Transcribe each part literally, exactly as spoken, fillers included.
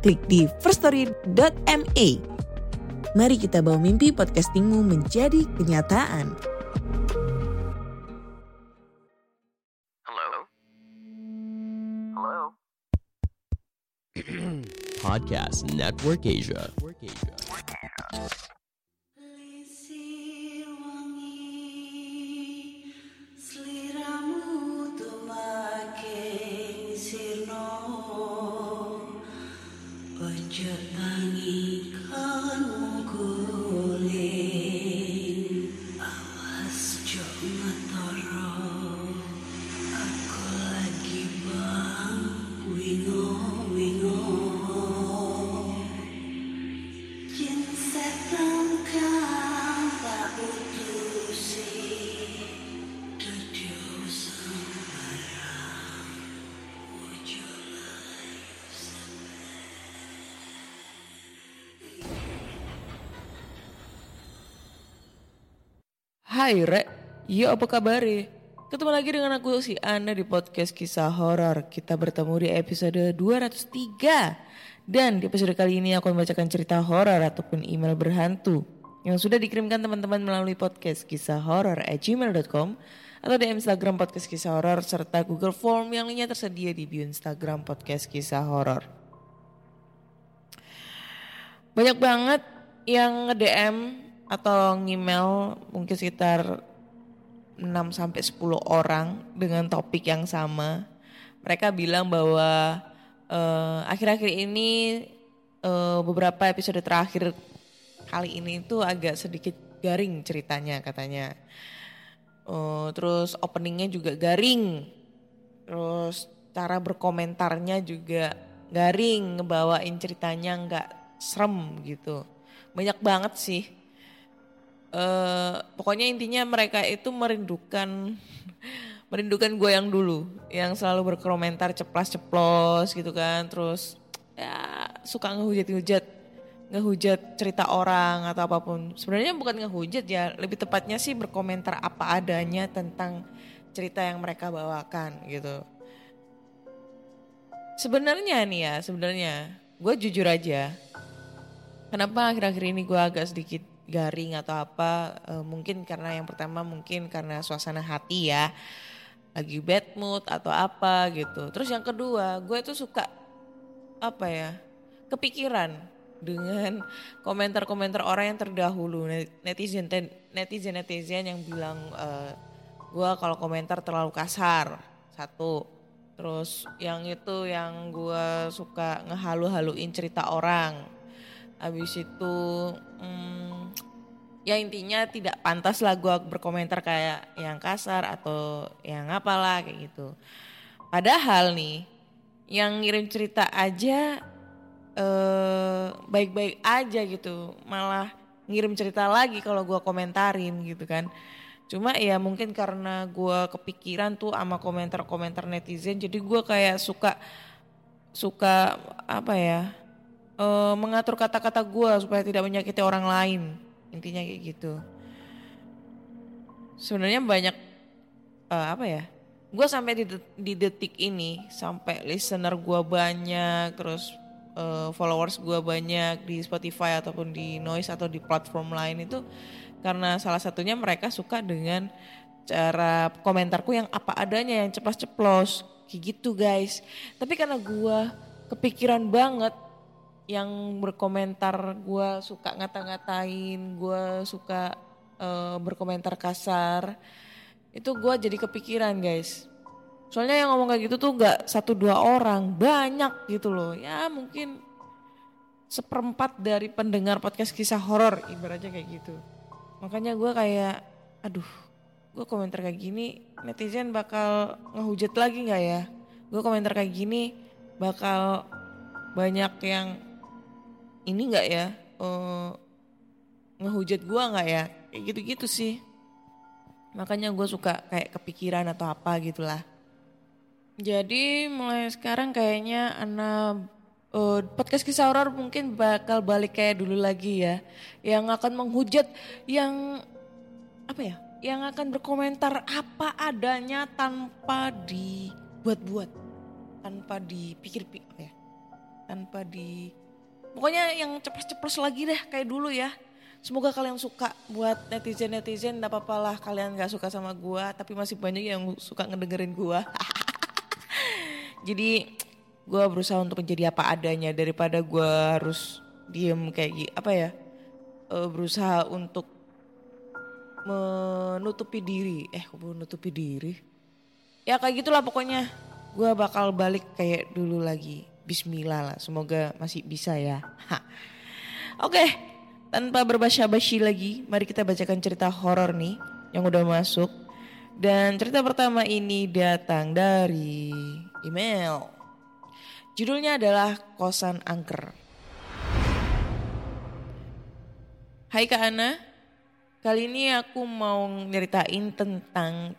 klik di first story dot m a. Mari kita bawa mimpi podcastingmu menjadi kenyataan. Halo? Halo? Podcast Network Asia. Hai Re, yo apa kabar? Ketemu lagi dengan aku si Ana di podcast kisah horror. Kita bertemu di episode dua ratus tiga. Dan di episode kali ini aku membacakan cerita horror ataupun email berhantu yang sudah dikirimkan teman-teman melalui podcast kisah horror at gmail dot com atau di Instagram podcast kisah horror serta Google Form yang lainnya tersedia di bio Instagram podcast kisah horror. Banyak banget yang nge-D M atau ngemail, mungkin sekitar enam sampai sepuluh orang dengan topik yang sama. Mereka bilang bahwa uh, akhir-akhir ini uh, beberapa episode terakhir kali ini itu agak sedikit garing ceritanya katanya. Uh, terus openingnya juga garing. Terus cara berkomentarnya juga garing, ngebawain ceritanya gak serem gitu. Banyak banget sih. Uh, pokoknya intinya mereka itu merindukan merindukan gue yang dulu, yang selalu berkomentar ceplas-ceplos gitu kan, terus ya suka ngehujat-hujat ngehujat cerita orang atau apapun. Sebenarnya bukan ngehujat ya, lebih tepatnya sih berkomentar apa adanya tentang cerita yang mereka bawakan gitu. Sebenarnya nih ya, sebenarnya gue jujur aja, kenapa akhir-akhir ini gue agak sedikit garing atau apa, e, mungkin karena yang pertama mungkin karena suasana hati ya, lagi bad mood atau apa gitu. Terus yang kedua, gue tuh suka apa ya, kepikiran dengan komentar-komentar orang yang terdahulu, netizen netizen netizen yang bilang e, gue kalau komentar terlalu kasar, satu. Terus yang itu yang gue suka ngehalu-haluin cerita orang. Habis itu hmm, ya intinya tidak pantas lah gue berkomentar kayak yang kasar atau yang apalah kayak gitu. Padahal nih yang ngirim cerita aja eh, baik-baik aja gitu, malah ngirim cerita lagi kalau gue komentarin gitu kan. Cuma ya mungkin karena gue kepikiran tuh sama komentar-komentar netizen, jadi gue kayak suka suka apa ya, Uh, mengatur kata-kata gue supaya tidak menyakiti orang lain, intinya kayak gitu. Sebenarnya banyak uh, apa ya, gue sampai di, di detik ini, sampai listener gue banyak, terus uh, followers gue banyak di Spotify ataupun di Noise atau di platform lain, itu karena salah satunya mereka suka dengan cara komentarku yang apa adanya, yang ceplos-ceplos kayak gitu guys. Tapi karena gue kepikiran banget yang berkomentar, gue suka ngata-ngatain, gue suka uh, berkomentar kasar, itu gue jadi kepikiran guys. Soalnya yang ngomong kayak gitu tuh gak satu dua orang, banyak gitu loh. Ya mungkin seperempat dari pendengar podcast kisah horor ibaratnya kayak gitu. Makanya gue kayak, aduh, gue komentar kayak gini netizen bakal ngehujat lagi gak ya? Gue komentar kayak gini bakal banyak yang ini nggak ya, uh, ngehujat gue nggak ya, kayak gitu-gitu sih. Makanya gue suka kayak kepikiran atau apa gitulah. Jadi mulai sekarang kayaknya Ana uh, podcast kisah horor mungkin bakal balik kayak dulu lagi ya, yang akan menghujat, yang apa ya, yang akan berkomentar apa adanya tanpa dibuat-buat, tanpa dipikir-pikir ya, tanpa di, pokoknya yang ceplos-ceplos lagi deh kayak dulu ya. Semoga kalian suka. Buat netizen-netizen, gak apa-apalah kalian gak suka sama gue, tapi masih banyak yang suka ngedengerin gue. Jadi gue berusaha untuk menjadi apa adanya, daripada gue harus diem kayak gitu, apa ya, e, berusaha untuk menutupi diri. Eh kok menutupi diri? Ya kayak gitulah pokoknya. Gue bakal balik kayak dulu lagi. Bismillah lah, semoga masih bisa ya. Oke okay. Tanpa berbasa-basi lagi, mari kita bacakan cerita horor nih yang udah masuk. Dan cerita pertama ini datang dari email. Judulnya adalah Kosan Angker. Hai Kak Ana, kali ini aku mau nyeritain tentang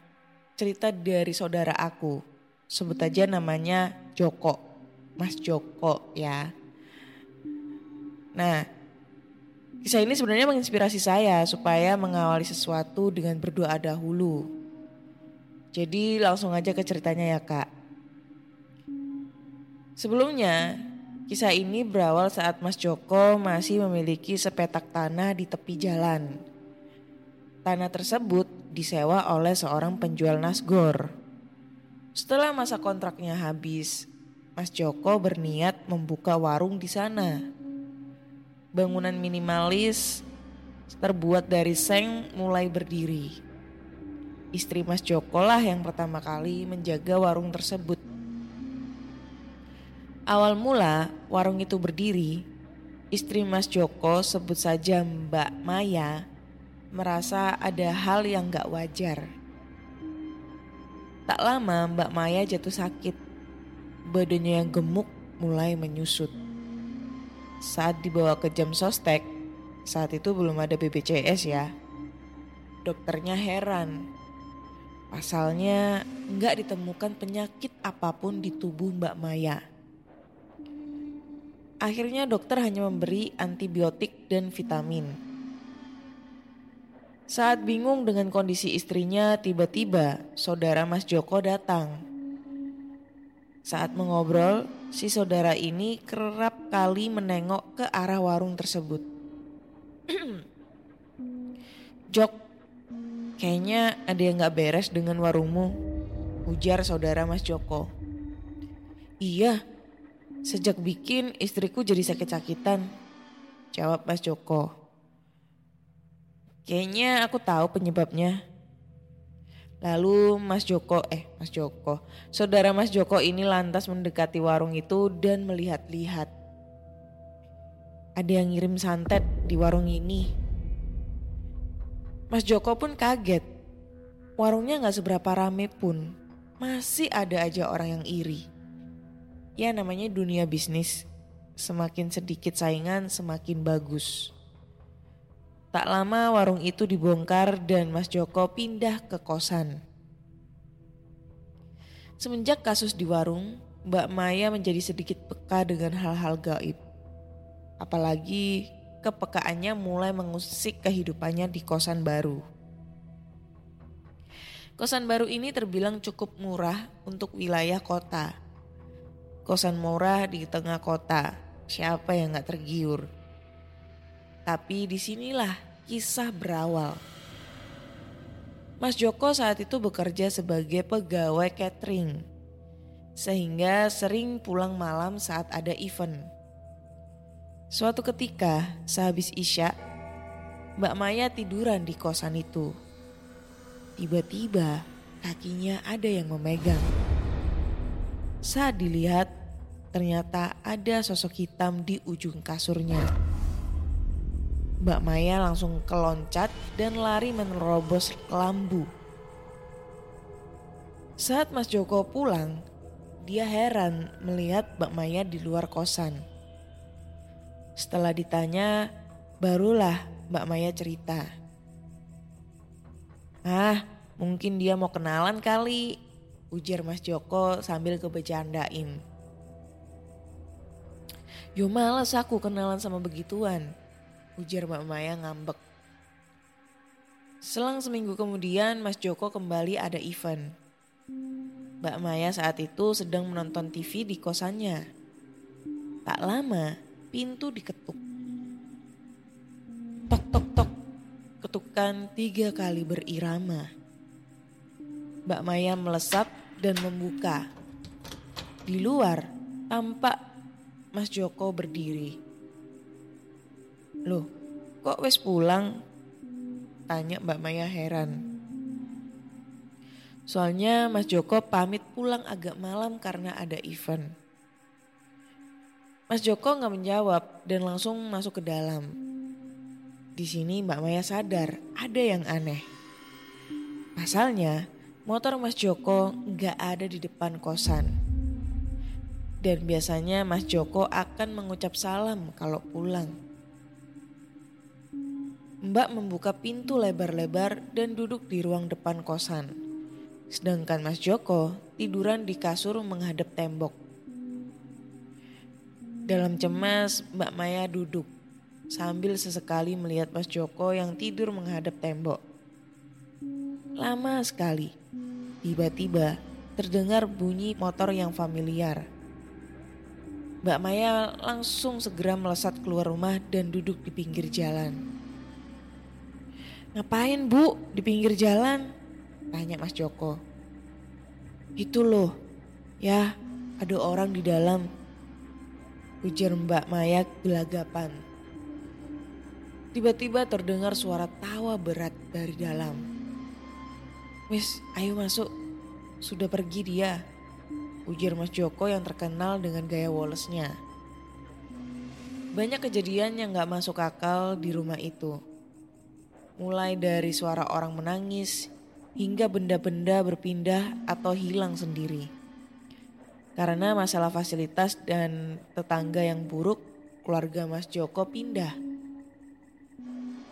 cerita dari saudara aku. Sebut aja namanya Joko, Mas Joko ya. Nah, kisah ini sebenarnya menginspirasi saya supaya mengawali sesuatu dengan berdoa dahulu. Jadi langsung aja ke ceritanya ya Kak. Sebelumnya, kisah ini berawal saat Mas Joko masih memiliki sepetak tanah di tepi jalan. Tanah tersebut disewa oleh seorang penjual nasgor. Setelah masa kontraknya habis, Mas Joko berniat membuka warung di sana. Bangunan minimalis terbuat dari seng mulai berdiri. Istri Mas Joko lah yang pertama kali menjaga warung tersebut. Awal mula warung itu berdiri, istri Mas Joko, sebut saja Mbak Maya, merasa ada hal yang gak wajar. Tak lama Mbak Maya jatuh sakit. Badannya yang gemuk mulai menyusut. Saat dibawa ke jam sostek, saat itu belum ada B B C S ya. Dokternya heran. Pasalnya nggak ditemukan penyakit apapun di tubuh Mbak Maya. Akhirnya dokter hanya memberi antibiotik dan vitamin. Saat bingung dengan kondisi istrinya, tiba-tiba saudara Mas Joko datang. Saat mengobrol, si saudara ini kerap kali menengok ke arah warung tersebut. Jok, kayaknya ada yang gak beres dengan warungmu, ujar saudara Mas Joko. Iya, sejak bikin istriku jadi sakit-sakitan, jawab Mas Joko. Kayaknya aku tahu penyebabnya. Lalu Mas Joko, eh Mas Joko, saudara Mas Joko ini lantas mendekati warung itu dan melihat-lihat. Ada yang ngirim santet di warung ini. Mas Joko pun kaget. Warungnya gak seberapa rame pun, masih ada aja orang yang iri. Ya namanya dunia bisnis, semakin sedikit saingan semakin bagus. Tak lama warung itu dibongkar dan Mas Joko pindah ke kosan. Semenjak kasus di warung, Mbak Maya menjadi sedikit peka dengan hal-hal gaib. Apalagi kepekaannya mulai mengusik kehidupannya di kosan baru. Kosan baru ini terbilang cukup murah untuk wilayah kota. Kosan murah di tengah kota, siapa yang gak tergiur? Tapi disinilah kisah berawal. Mas Joko saat itu bekerja sebagai pegawai catering, sehingga sering pulang malam saat ada event. Suatu ketika sehabis isya, Mbak Maya tiduran di kosan itu. Tiba-tiba kakinya ada yang memegang. Saat dilihat, ternyata ada sosok hitam di ujung kasurnya. Mbak Maya langsung keloncat dan lari menerobos lampu. Saat Mas Joko pulang, dia heran melihat Mbak Maya di luar kosan. Setelah ditanya, barulah Mbak Maya cerita. Ah, mungkin dia mau kenalan kali, ujar Mas Joko sambil kebecandain. Yo males aku kenalan sama begituan, ujar Mbak Maya ngambek. Selang seminggu kemudian Mas Joko kembali ada event. Mbak Maya saat itu sedang menonton T V di kosannya. Tak lama pintu diketuk. Tok tok tok, ketukan tiga kali berirama. Mbak Maya melesat dan membuka. Di luar tampak Mas Joko berdiri. Loh, kok wes pulang? Tanya Mbak Maya heran. Soalnya Mas Joko pamit pulang agak malam karena ada event. Mas Joko gak menjawab dan langsung masuk ke dalam. Di sini Mbak Maya sadar ada yang aneh. Pasalnya motor Mas Joko gak ada di depan kosan. Dan biasanya Mas Joko akan mengucap salam kalau pulang. Mbak membuka pintu lebar-lebar dan duduk di ruang depan kosan. Sedangkan Mas Joko tiduran di kasur menghadap tembok. Dalam cemas, Mbak Maya duduk sambil sesekali melihat Mas Joko yang tidur menghadap tembok. Lama sekali, tiba-tiba terdengar bunyi motor yang familiar. Mbak Maya langsung segera melesat keluar rumah dan duduk di pinggir jalan. Ngapain bu di pinggir jalan? Tanya Mas Joko. Itu loh, ya ada orang di dalam, ujar Mbak Maya gelagapan. Tiba-tiba terdengar suara tawa berat dari dalam. Wis, ayo masuk, sudah pergi dia, ujar Mas Joko yang terkenal dengan gaya wolesnya. Banyak kejadian yang gak masuk akal di rumah itu. Mulai dari suara orang menangis hingga benda-benda berpindah atau hilang sendiri. Karena masalah fasilitas dan tetangga yang buruk, keluarga Mas Joko pindah.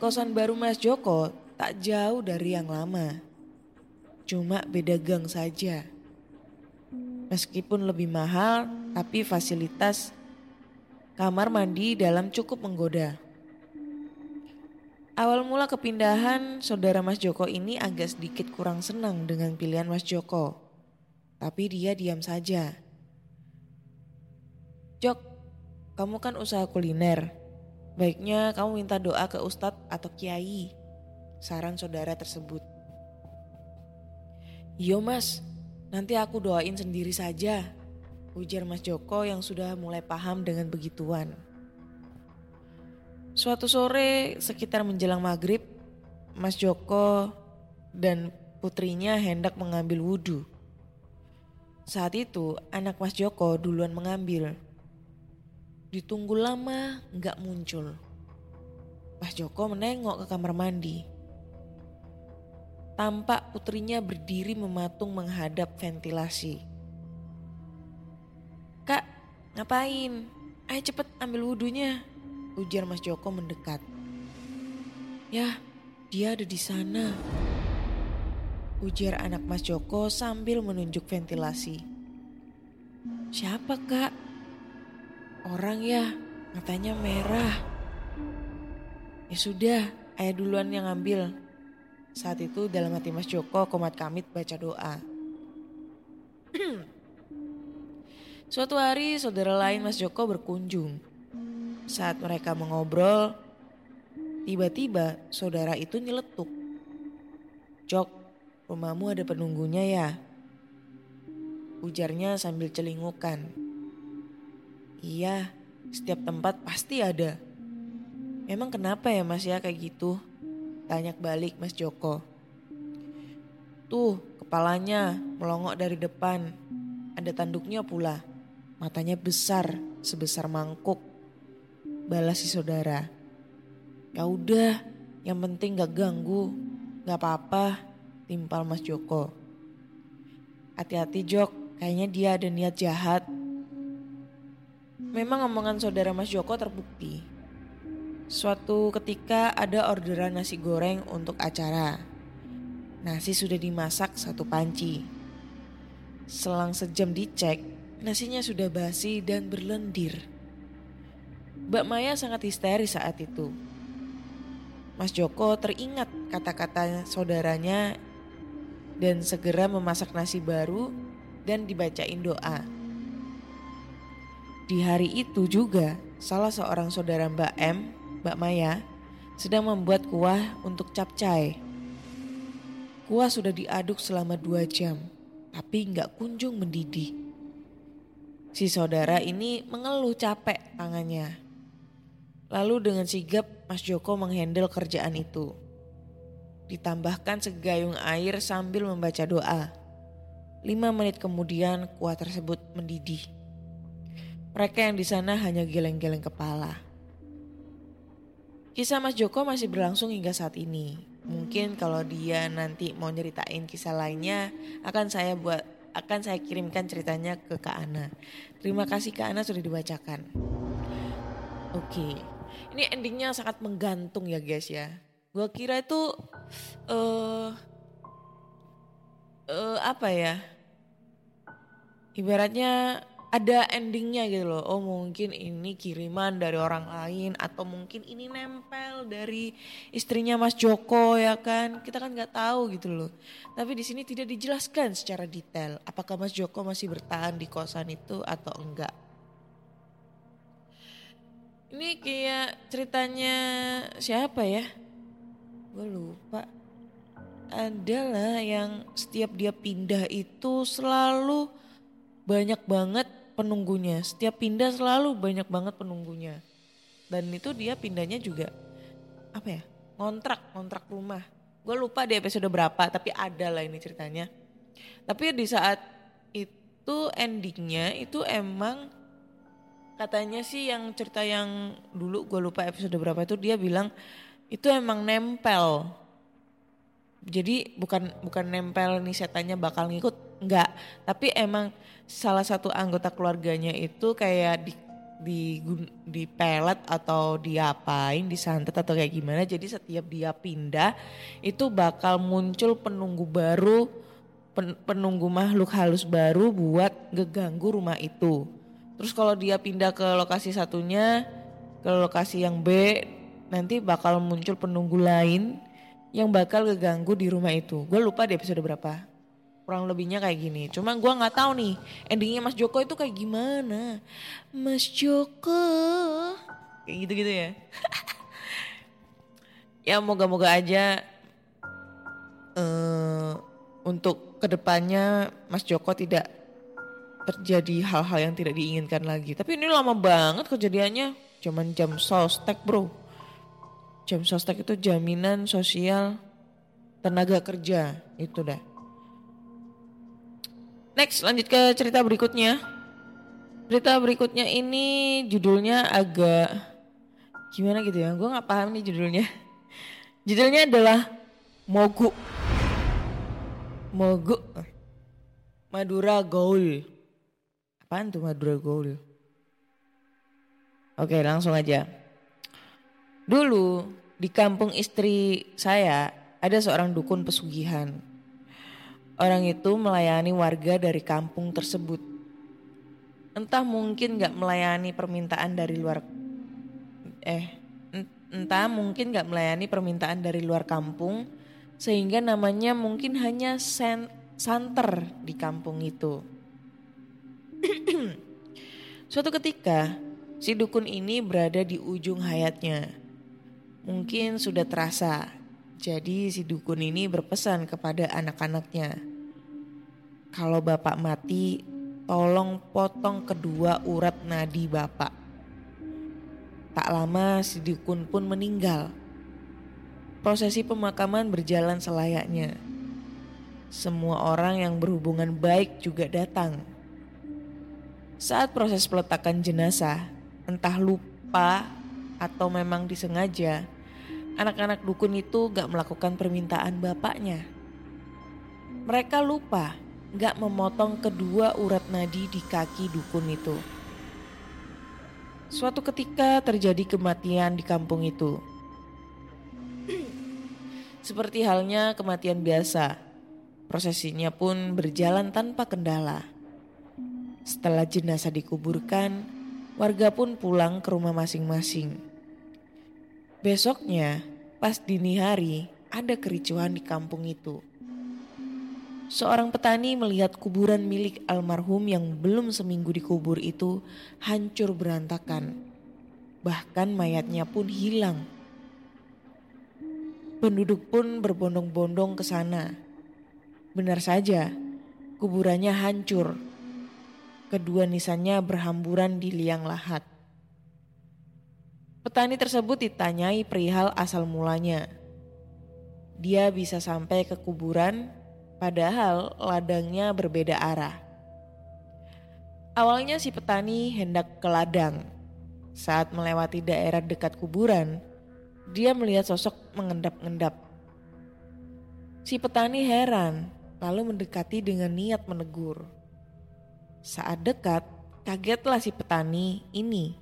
Kosan baru Mas Joko tak jauh dari yang lama. Cuma beda gang saja. Meskipun lebih mahal, tapi fasilitas kamar mandi dalam cukup menggoda. Awal mula kepindahan, saudara Mas Joko ini agak sedikit kurang senang dengan pilihan Mas Joko. Tapi dia diam saja. Jok, kamu kan usaha kuliner. Baiknya kamu minta doa ke ustadz atau kiai, saran saudara tersebut. Iya mas, nanti aku doain sendiri saja, ujar Mas Joko yang sudah mulai paham dengan begituan. Suatu sore sekitar menjelang maghrib, Mas Joko dan putrinya hendak mengambil wudhu. Saat itu anak Mas Joko duluan mengambil. Ditunggu lama gak muncul. Mas Joko menengok ke kamar mandi. Tampak putrinya berdiri mematung menghadap ventilasi. Kak, ngapain? Ayo cepet ambil wudhunya, ujar Mas Joko mendekat. Yah, dia ada di sana, ujar anak Mas Joko sambil menunjuk ventilasi. Siapa kak? Orang ya, matanya merah. Ya sudah, ayah duluan yang ambil. Saat itu dalam hati Mas Joko komat-kamit baca doa. Suatu hari saudara lain Mas Joko berkunjung. Saat mereka mengobrol, tiba-tiba saudara itu nyeletuk. Jok, rumahmu ada penunggunya ya? Ujarnya sambil celingukan. Iya, setiap tempat pasti ada. Memang kenapa ya mas ya kayak gitu? Tanya balik Mas Joko. Tuh, kepalanya melongok dari depan. Ada tanduknya pula. Matanya besar, sebesar mangkuk, balas si saudara. Ya udah, yang penting gak ganggu, gak apa-apa, timpal Mas Joko. Hati-hati Jok, kayaknya dia ada niat jahat. Memang omongan saudara Mas Joko terbukti. Suatu ketika ada orderan nasi goreng untuk acara. Nasi sudah dimasak satu panci. Selang sejam dicek, nasinya sudah basi dan berlendir. Mbak Maya sangat histeris saat itu. Mas Joko teringat kata-kata saudaranya dan segera memasak nasi baru dan dibacain doa. Di hari itu juga, salah seorang saudara Mbak M, Mbak Maya, sedang membuat kuah untuk capcay. Kuah sudah diaduk selama dua jam, tapi nggak kunjung mendidih. Si saudara ini mengeluh capek tangannya. Lalu dengan sigap, Mas Joko menghandle kerjaan itu. Ditambahkan segayung air sambil membaca doa. Lima menit kemudian, kuah tersebut mendidih. Mereka yang di sana hanya geleng-geleng kepala. Kisah Mas Joko masih berlangsung hingga saat ini. Mungkin kalau dia nanti mau nyeritain kisah lainnya, akan saya buat, akan saya kirimkan ceritanya ke Kak Ana. Terima kasih Kak Ana sudah dibacakan. Oke, ini endingnya sangat menggantung ya guys ya. Gua kira itu uh, uh, apa ya? Ibaratnya ada endingnya gitu loh, oh mungkin ini kiriman dari orang lain atau mungkin ini nempel dari istrinya Mas Joko ya kan, kita kan nggak tahu gitu loh. Tapi di sini tidak dijelaskan secara detail apakah Mas Joko masih bertahan di kosan itu atau enggak. Ini kayak ceritanya siapa ya? Gue lupa. Adalah yang setiap dia pindah itu selalu banyak banget penunggunya. Setiap pindah selalu banyak banget penunggunya. Dan itu dia pindahnya juga apa ya? Ngontrak, ngontrak rumah. Gue lupa di episode berapa, tapi ada lah ini ceritanya. Tapi di saat itu endingnya itu emang katanya sih yang cerita yang dulu gue lupa episode berapa itu dia bilang itu emang nempel. Jadi bukan bukan nempel nih setannya bakal ngikut, enggak. Tapi emang salah satu anggota keluarganya itu kayak di di, di pelet atau diapain, disantet atau kayak gimana. Jadi setiap dia pindah itu bakal muncul penunggu baru, pen, penunggu makhluk halus baru buat ngeganggu rumah itu. Terus kalau dia pindah ke lokasi satunya, ke lokasi yang B, nanti bakal muncul penunggu lain yang bakal ngeganggu di rumah itu. Gue lupa di episode berapa. Kurang lebihnya kayak gini. Cuma gue gak tahu nih endingnya Mas Joko itu kayak gimana. Mas Joko. Kayak gitu-gitu ya. Ya moga-moga aja uh, untuk kedepannya Mas Joko tidak terjadi hal-hal yang tidak diinginkan lagi. Tapi ini lama banget kejadiannya. Cuman jam sostek bro. Jam sostek itu jaminan sosial tenaga kerja, itu dah. Next, lanjut ke cerita berikutnya. Cerita berikutnya ini judulnya agak gimana gitu ya, gue gak paham nih judulnya. Judulnya adalah Mogu. Mogu. Madura Gaul. Apaan tuh Madura Gaul? Oke, langsung aja. Dulu di kampung istri saya ada seorang dukun pesugihan. Orang itu melayani warga dari kampung tersebut. Entah mungkin gak melayani permintaan dari luar eh entah mungkin gak melayani permintaan dari luar kampung sehingga namanya mungkin hanya sen, santer di kampung itu. Suatu ketika si dukun ini berada di ujung hayatnya. Mungkin sudah terasa, jadi si dukun ini berpesan kepada anak-anaknya. Kalau bapak mati, tolong potong kedua urat nadi bapak. Tak lama si dukun pun meninggal. Prosesi pemakaman berjalan selayaknya. Semua orang yang berhubungan baik juga datang. Saat proses peletakan jenazah, entah lupa atau memang disengaja, anak-anak dukun itu gak melakukan permintaan bapaknya. Mereka lupa gak memotong kedua urat nadi di kaki dukun itu. Suatu ketika terjadi kematian di kampung itu. Seperti halnya kematian biasa, prosesinya pun berjalan tanpa kendala. Setelah jenazah dikuburkan, warga pun pulang ke rumah masing-masing. Besoknya, pas dini hari, ada kericuhan di kampung itu. Seorang petani melihat kuburan milik almarhum yang belum seminggu dikubur itu hancur berantakan. Bahkan mayatnya pun hilang. Penduduk pun berbondong-bondong ke sana. Benar saja, kuburannya hancur. Kedua nisannya berhamburan di liang lahat. Petani tersebut ditanyai perihal asal mulanya. Dia bisa sampai ke kuburan, padahal ladangnya berbeda arah. Awalnya si petani hendak ke ladang. Saat melewati daerah dekat kuburan, dia melihat sosok mengendap-endap. Si petani heran, lalu mendekati dengan niat menegur. Saat dekat, kagetlah si petani ini.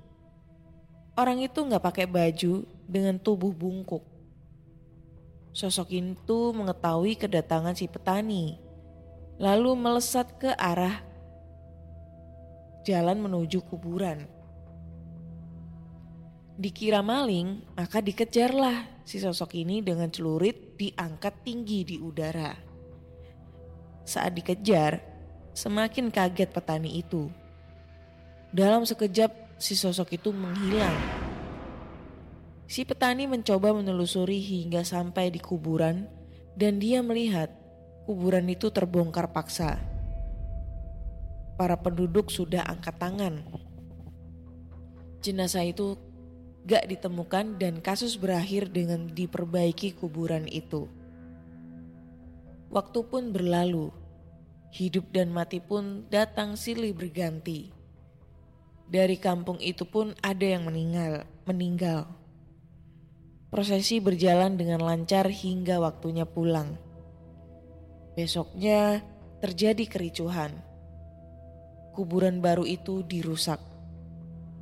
Orang itu gak pakai baju dengan tubuh bungkuk. Sosok itu mengetahui kedatangan si petani, lalu melesat ke arah jalan menuju kuburan. Dikira maling, maka dikejarlah si sosok ini dengan celurit diangkat tinggi di udara. Saat dikejar, semakin kaget petani itu. Dalam sekejap, si sosok itu menghilang. Si petani mencoba menelusuri hingga sampai di kuburan dan dia melihat kuburan itu terbongkar paksa. Para penduduk sudah angkat tangan. Jenazah itu gak ditemukan dan kasus berakhir dengan diperbaiki kuburan itu. Waktu pun berlalu, hidup dan mati pun datang silih berganti. Dari kampung itu pun ada yang meninggal, meninggal. Prosesi berjalan dengan lancar hingga waktunya pulang. Besoknya terjadi kericuhan. Kuburan baru itu dirusak.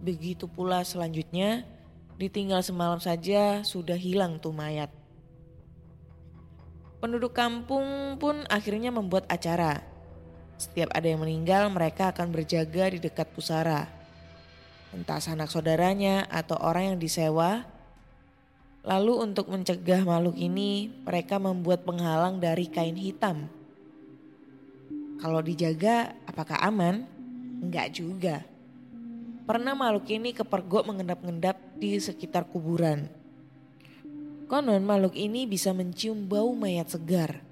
Begitu pula selanjutnya, ditinggal semalam saja sudah hilang tuh mayat. Penduduk kampung pun akhirnya membuat acara. Setiap ada yang meninggal, mereka akan berjaga di dekat pusara. Entah sanak saudaranya atau orang yang disewa. Lalu untuk mencegah makhluk ini, mereka membuat penghalang dari kain hitam. Kalau dijaga, apakah aman? Enggak juga. Pernah makhluk ini kepergok mengendap-endap di sekitar kuburan. Konon makhluk ini bisa mencium bau mayat segar.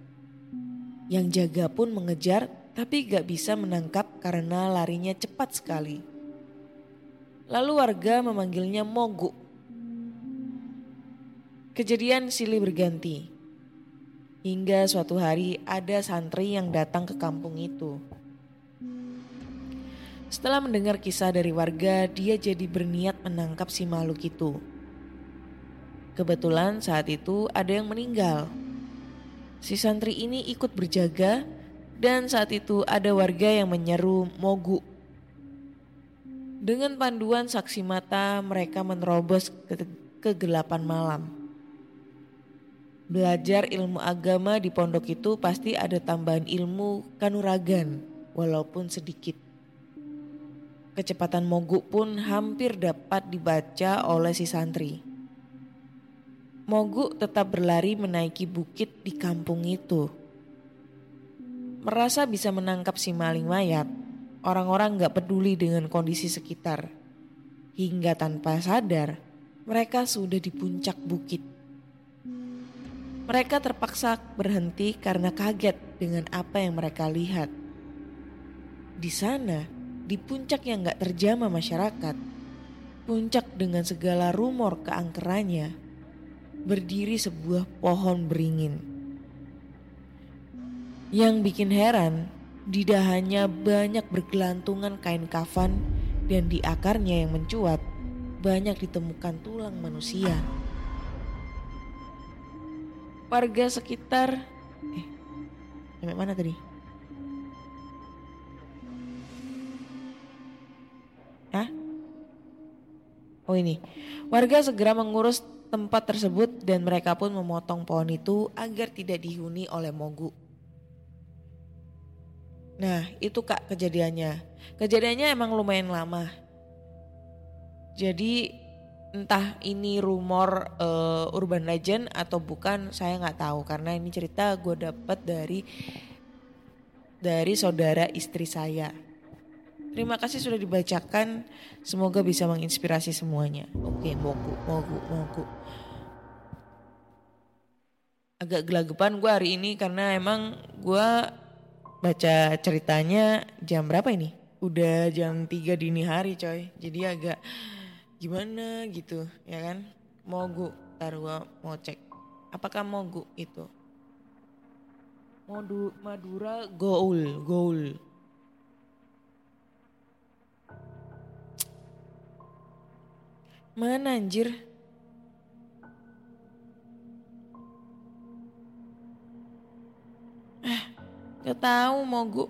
Yang jaga pun mengejar, tapi gak bisa menangkap karena larinya cepat sekali. Lalu warga memanggilnya mogok. Kejadian silih berganti, hingga suatu hari ada santri yang datang ke kampung itu. Setelah mendengar kisah dari warga, dia jadi berniat menangkap si makhluk itu. Kebetulan saat itu ada yang meninggal. Si santri ini ikut berjaga dan saat itu ada warga yang menyeru moguk. Dengan panduan saksi mata, mereka menerobos ke kegelapan malam. Belajar ilmu agama di pondok itu pasti ada tambahan ilmu kanuragan, walaupun sedikit. Kecepatan moguk pun hampir dapat dibaca oleh si santri. Moguk tetap berlari menaiki bukit di kampung itu. Merasa bisa menangkap si maling mayat, orang-orang gak peduli dengan kondisi sekitar. Hingga tanpa sadar, mereka sudah di puncak bukit. Mereka terpaksa berhenti karena kaget dengan apa yang mereka lihat. Di sana, di puncak yang gak terjamah masyarakat, puncak dengan segala rumor keangkerannya, berdiri sebuah pohon beringin. Yang bikin heran, di dahannya banyak bergelantungan kain kafan dan di akarnya yang mencuat, banyak ditemukan tulang manusia. Warga sekitar, eh, sampai mana tadi? Hah? Oh ini, warga segera mengurus tempat tersebut dan mereka pun memotong pohon itu agar tidak dihuni oleh mogu. Nah itu kak kejadiannya. Kejadiannya emang lumayan lama. Jadi entah ini rumor uh, urban legend atau bukan saya gak tahu. Karena ini cerita gue dapet dari dari saudara istri saya. Terima kasih sudah dibacakan. Semoga bisa menginspirasi semuanya. Oke, mogu, mogu, mogu. Agak gelagapan gue hari ini karena emang gue baca ceritanya jam berapa ini? Udah jam tiga dini hari coy. Jadi agak gimana gitu ya kan. Mogu, ntar gue mau cek. Apakah mogu itu? Modu, Madura Goul, Goul. Mana anjir? Eh, gak tahu mogu.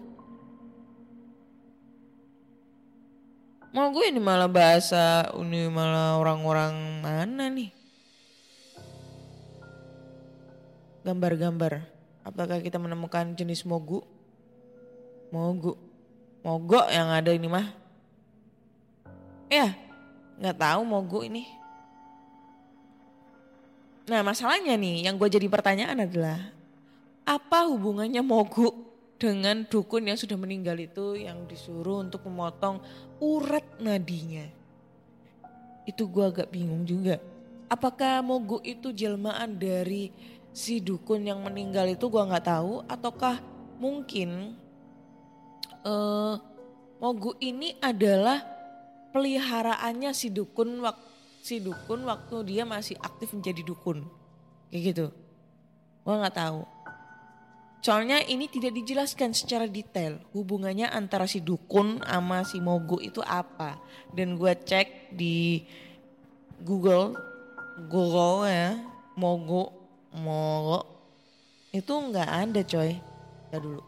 Mogu ini malah bahasa, ini malah orang-orang mana nih? Gambar-gambar. Apakah kita menemukan jenis mogu? Mogu. Mogok yang ada ini mah. Ya. Nggak tahu mogu ini. Nah masalahnya nih yang gue jadi pertanyaan adalah apa hubungannya mogu dengan dukun yang sudah meninggal itu yang disuruh untuk memotong urat nadinya. Itu gue agak bingung juga. Apakah mogu itu jelmaan dari si dukun yang meninggal itu gue nggak tahu. Ataukah mungkin uh, mogu ini adalah peliharaannya si dukun waktu si dukun waktu dia masih aktif menjadi dukun kayak gitu. Gua nggak tahu soalnya ini tidak dijelaskan secara detail hubungannya antara si dukun sama si mogu itu apa. Dan gua cek di Google Google ya mogu mogu itu nggak ada coy. Kita dulu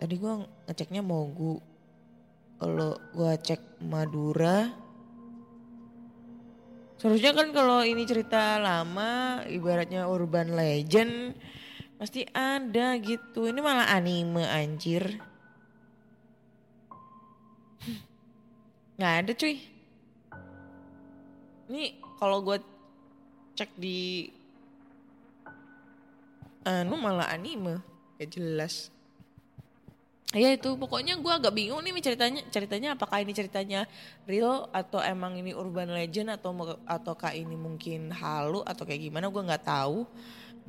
tadi gua ngeceknya mogu. Kalau gue cek Madura, seharusnya kan kalau ini cerita lama, ibaratnya urban legend, pasti ada gitu. Ini malah anime anjir. Gak ada cuy. Ini kalau gue cek di anu malah anime, gak jelas. Ya itu pokoknya gue agak bingung nih ceritanya ceritanya apakah ini ceritanya real atau emang ini urban legend atau ataukah ini mungkin halu atau kayak gimana gue nggak tahu.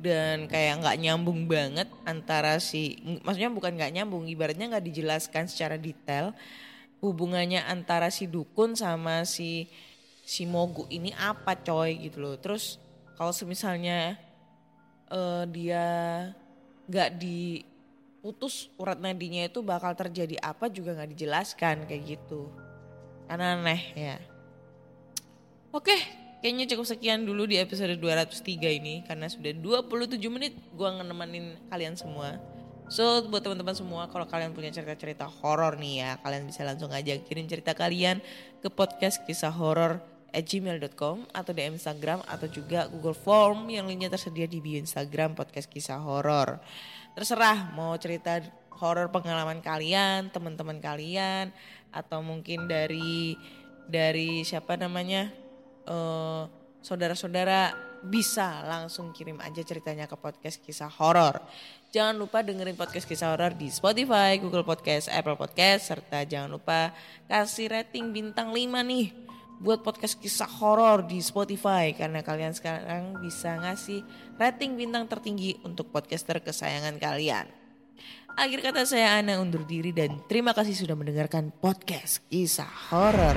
Dan kayak nggak nyambung banget antara si maksudnya bukan nggak nyambung ibaratnya nggak dijelaskan secara detail hubungannya antara si dukun sama si si mogu ini apa coy gitu loh. Terus kalau semisalnya uh, dia nggak di putus urat nadinya itu bakal terjadi apa juga gak dijelaskan kayak gitu. Karena aneh ya. Oke kayaknya cukup sekian dulu di episode dua ratus tiga ini. Karena sudah dua puluh tujuh menit gue nemenin kalian semua. So buat teman-teman semua kalau kalian punya cerita-cerita horor nih ya. Kalian bisa langsung aja kirim cerita kalian ke podcast kisah horor at gmail dot com atau D M Instagram atau juga Google Form yang linknya tersedia di bio Instagram podcast kisah horor. Terserah mau cerita horor pengalaman kalian, teman-teman kalian atau mungkin dari dari siapa namanya uh, saudara-saudara bisa langsung kirim aja ceritanya ke podcast kisah horor. Jangan lupa dengerin podcast kisah horor di Spotify, Google Podcast, Apple Podcast serta jangan lupa kasih rating bintang lima nih. Buat podcast kisah horor di Spotify karena kalian sekarang bisa ngasih rating bintang tertinggi untuk podcaster kesayangan kalian. Akhir kata saya Ana undur diri dan terima kasih sudah mendengarkan podcast kisah horor.